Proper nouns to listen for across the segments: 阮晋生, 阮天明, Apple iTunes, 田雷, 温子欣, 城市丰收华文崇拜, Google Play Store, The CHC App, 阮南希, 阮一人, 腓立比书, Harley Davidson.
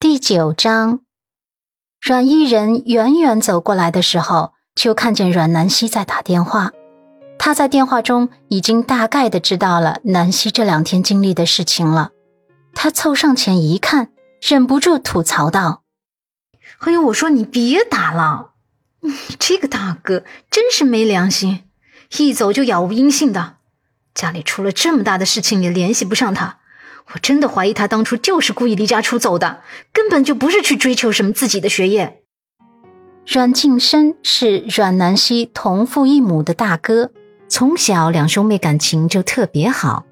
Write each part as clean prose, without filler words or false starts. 第9章，阮一人远远走过来的时候，就看见阮南希在打电话。他在电话中已经大概的知道了南希这两天经历的事情了。他凑上前一看，忍不住吐槽道：“哎呦，我说你别打了，这个大哥真是没良心，一走就杳无音信的。家里出了这么大的事情也联系不上他。我真的怀疑他当初就是故意离家出走的，根本就不是去追求什么自己的学业。”阮晋生是阮南希同父异母的大哥，从小两兄妹感情就特别好。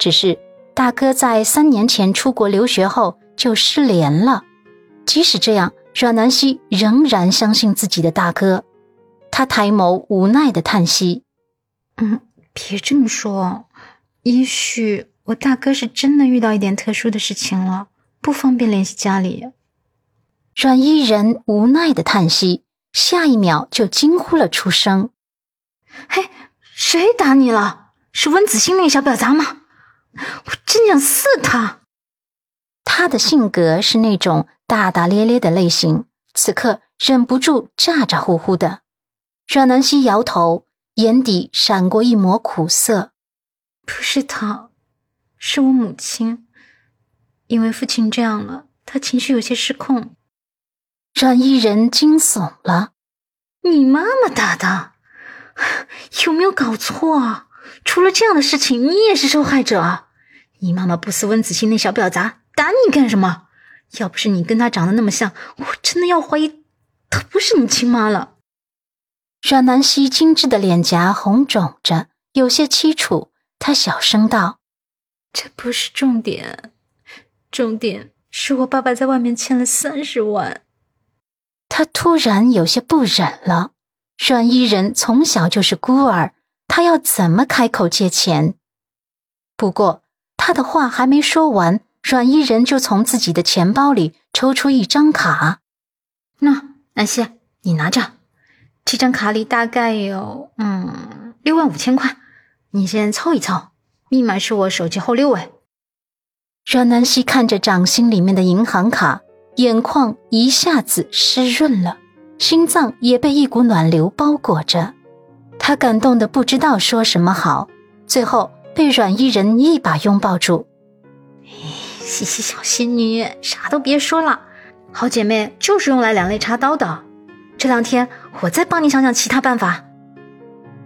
只是大哥在3年前出国留学后就失联了。即使这样，阮南希仍然相信自己的大哥。他抬眸无奈地叹息：“别这么说，也许……我大哥是真的遇到一点特殊的事情了，不方便联系家里。”阮一人无奈的叹息，下一秒就惊呼了出声：“嘿，谁打你了？是温子欣那小婊砸吗？我真想撕他！”他的性格是那种大大咧咧的类型，此刻忍不住咋咋呼呼的。阮南希摇头，眼底闪过一抹苦涩：“不是他。是我母亲，因为父亲这样了，她情绪有些失控。”阮一人惊悚了：“你妈妈打的？有没有搞错啊？除了这样的事情，你也是受害者。你妈妈不思温子欣那小婊砸，打你干什么？要不是你跟她长得那么像，我真的要怀疑她不是你亲妈了。”阮南希精致的脸颊红肿着，有些凄楚，她小声道：“这不是重点，重点是我爸爸在外面欠了30万。”他突然有些不忍了。阮一人从小就是孤儿，他要怎么开口借钱？不过，他的话还没说完，阮一人就从自己的钱包里抽出一张卡。“南希，你拿着，这张卡里大概有65,000块，你先凑一凑。密码是我手机后6位。”阮南希看着掌心里面的银行卡，眼眶一下子湿润了，心脏也被一股暖流包裹着。她感动得不知道说什么好，最后被阮一人一把拥抱住：“嘻嘻，小仙女，啥都别说了，好姐妹就是用来两肋插刀的。这2天我再帮你想想其他办法。”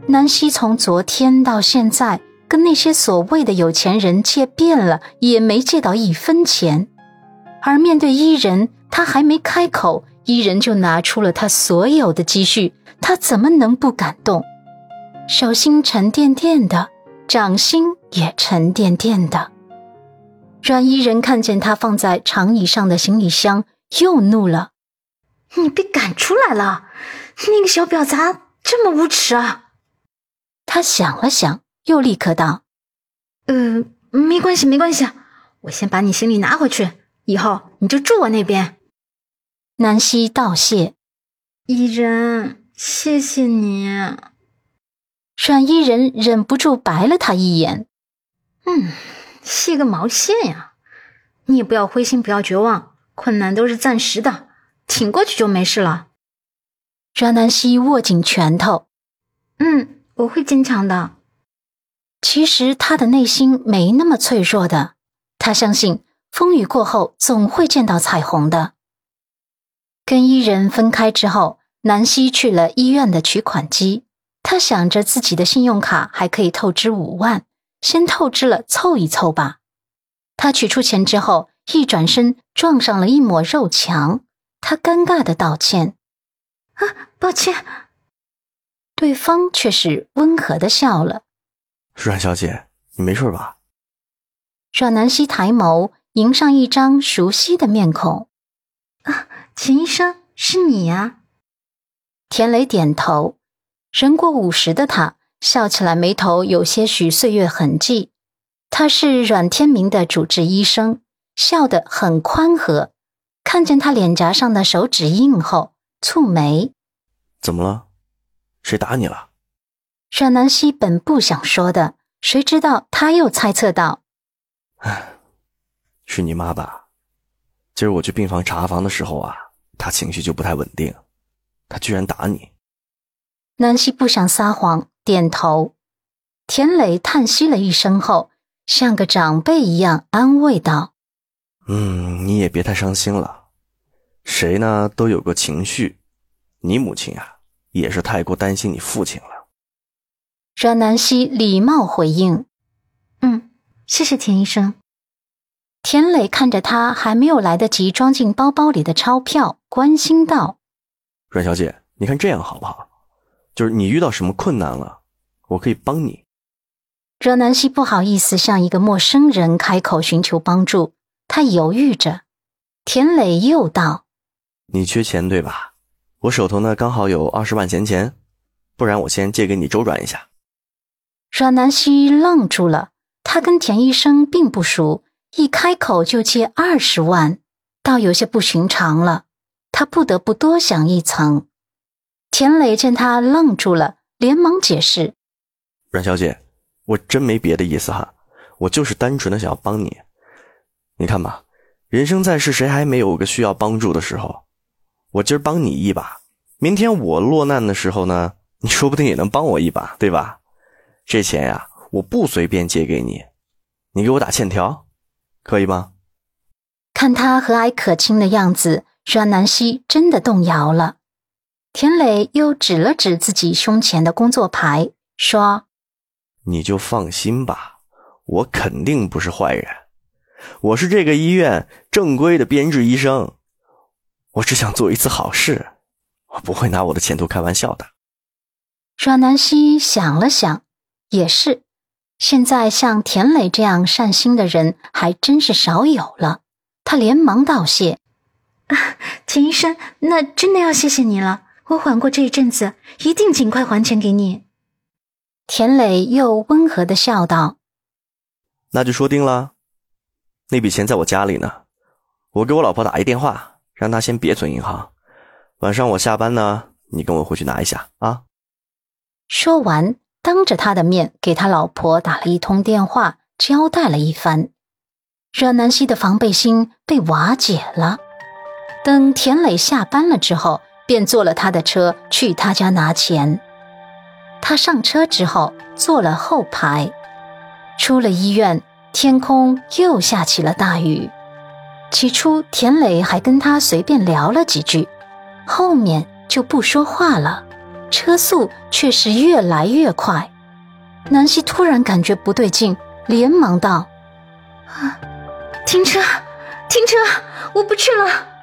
南希从昨天到现在跟那些所谓的有钱人借遍了，也没借到1分钱。而面对伊人，他还没开口，伊人就拿出了他所有的积蓄，他怎么能不感动？手心沉甸甸的，掌心也沉甸甸的。阮伊人看见他放在长椅上的行李箱，又怒了：“你被赶出来了？那个小婊砸这么无耻啊！”他想了想，又立刻道：“没关系，我先把你行李拿回去，以后你就住我那边。”南希道谢：“一人，谢谢你。”阮一人忍不住白了他一眼：“谢个毛线呀！你也不要灰心，不要绝望，困难都是暂时的，挺过去就没事了。”阮南希握紧拳头：“我会坚强的。”其实他的内心没那么脆弱的，他相信风雨过后总会见到彩虹的。跟伊人分开之后，南希去了医院的取款机，他想着自己的信用卡还可以透支5万，先透支了凑一凑吧。他取出钱之后，一转身撞上了一抹肉墙，他尴尬地道歉：“抱歉。”对方却是温和地笑了：“阮小姐，你没事吧？”阮南希抬眸，迎上一张熟悉的面孔：“钱医生，是你呀。”田雷点头。人过50的他，笑起来眉头有些许岁月痕迹。他是阮天明的主治医生，笑得很宽和。看见他脸颊上的手指印后，蹙眉：“怎么了？谁打你了？”阮南希本不想说的，谁知道他又猜测到：“是你妈吧？今儿我去病房查房的时候啊，他情绪就不太稳定，他居然打你。南希不想撒谎，点头。田磊叹息了一声后，像个长辈一样安慰道，你也别太伤心了，谁呢都有个情绪，你母亲啊也是太过担心你父亲了。阮南希礼貌回应，谢谢田医生。田磊看着他还没有来得及装进包包里的钞票，关心道，阮小姐，你看这样好不好，就是你遇到什么困难了，我可以帮你。阮南希不好意思向一个陌生人开口寻求帮助，他犹豫着。田磊又道，你缺钱对吧，我手头呢刚好有20万闲钱，不然我先借给你周转一下。阮南希愣住了，他跟田医生并不熟，一开口就借20万，倒有些不寻常了，他不得不多想一层。田磊见他愣住了，连忙解释，阮小姐，我真没别的意思哈，我就是单纯的想要帮你。你看吧，人生在世，谁还没有个需要帮助的时候，我今儿帮你一把，明天我落难的时候呢，你说不定也能帮我一把，对吧？这钱呀，我不随便借给你，你给我打欠条可以吗？看他和蔼可亲的样子，阮南希真的动摇了。田磊又指了指自己胸前的工作牌，说：“你就放心吧，我肯定不是坏人，我是这个医院正规的编制医生，我只想做一次好事，我不会拿我的前途开玩笑的。”阮南希想了想，也是。现在像田磊这样善心的人还真是少有了，他连忙道谢，田医生，那真的要谢谢你了，我缓过这一阵子，一定尽快还钱给你。田磊又温和地笑道，那就说定了，那笔钱在我家里呢，我给我老婆打一电话，让她先别存银行，晚上我下班呢，你跟我回去拿一下啊。说完当着他的面给他老婆打了一通电话，交代了一番。阮南希的防备心被瓦解了。等田磊下班了之后，便坐了他的车去他家拿钱。他上车之后坐了后排。出了医院，天空又下起了大雨。起初田磊还跟他随便聊了几句，后面就不说话了。车速却是越来越快，南希突然感觉不对劲，连忙道：“停车，停车，我不去了。”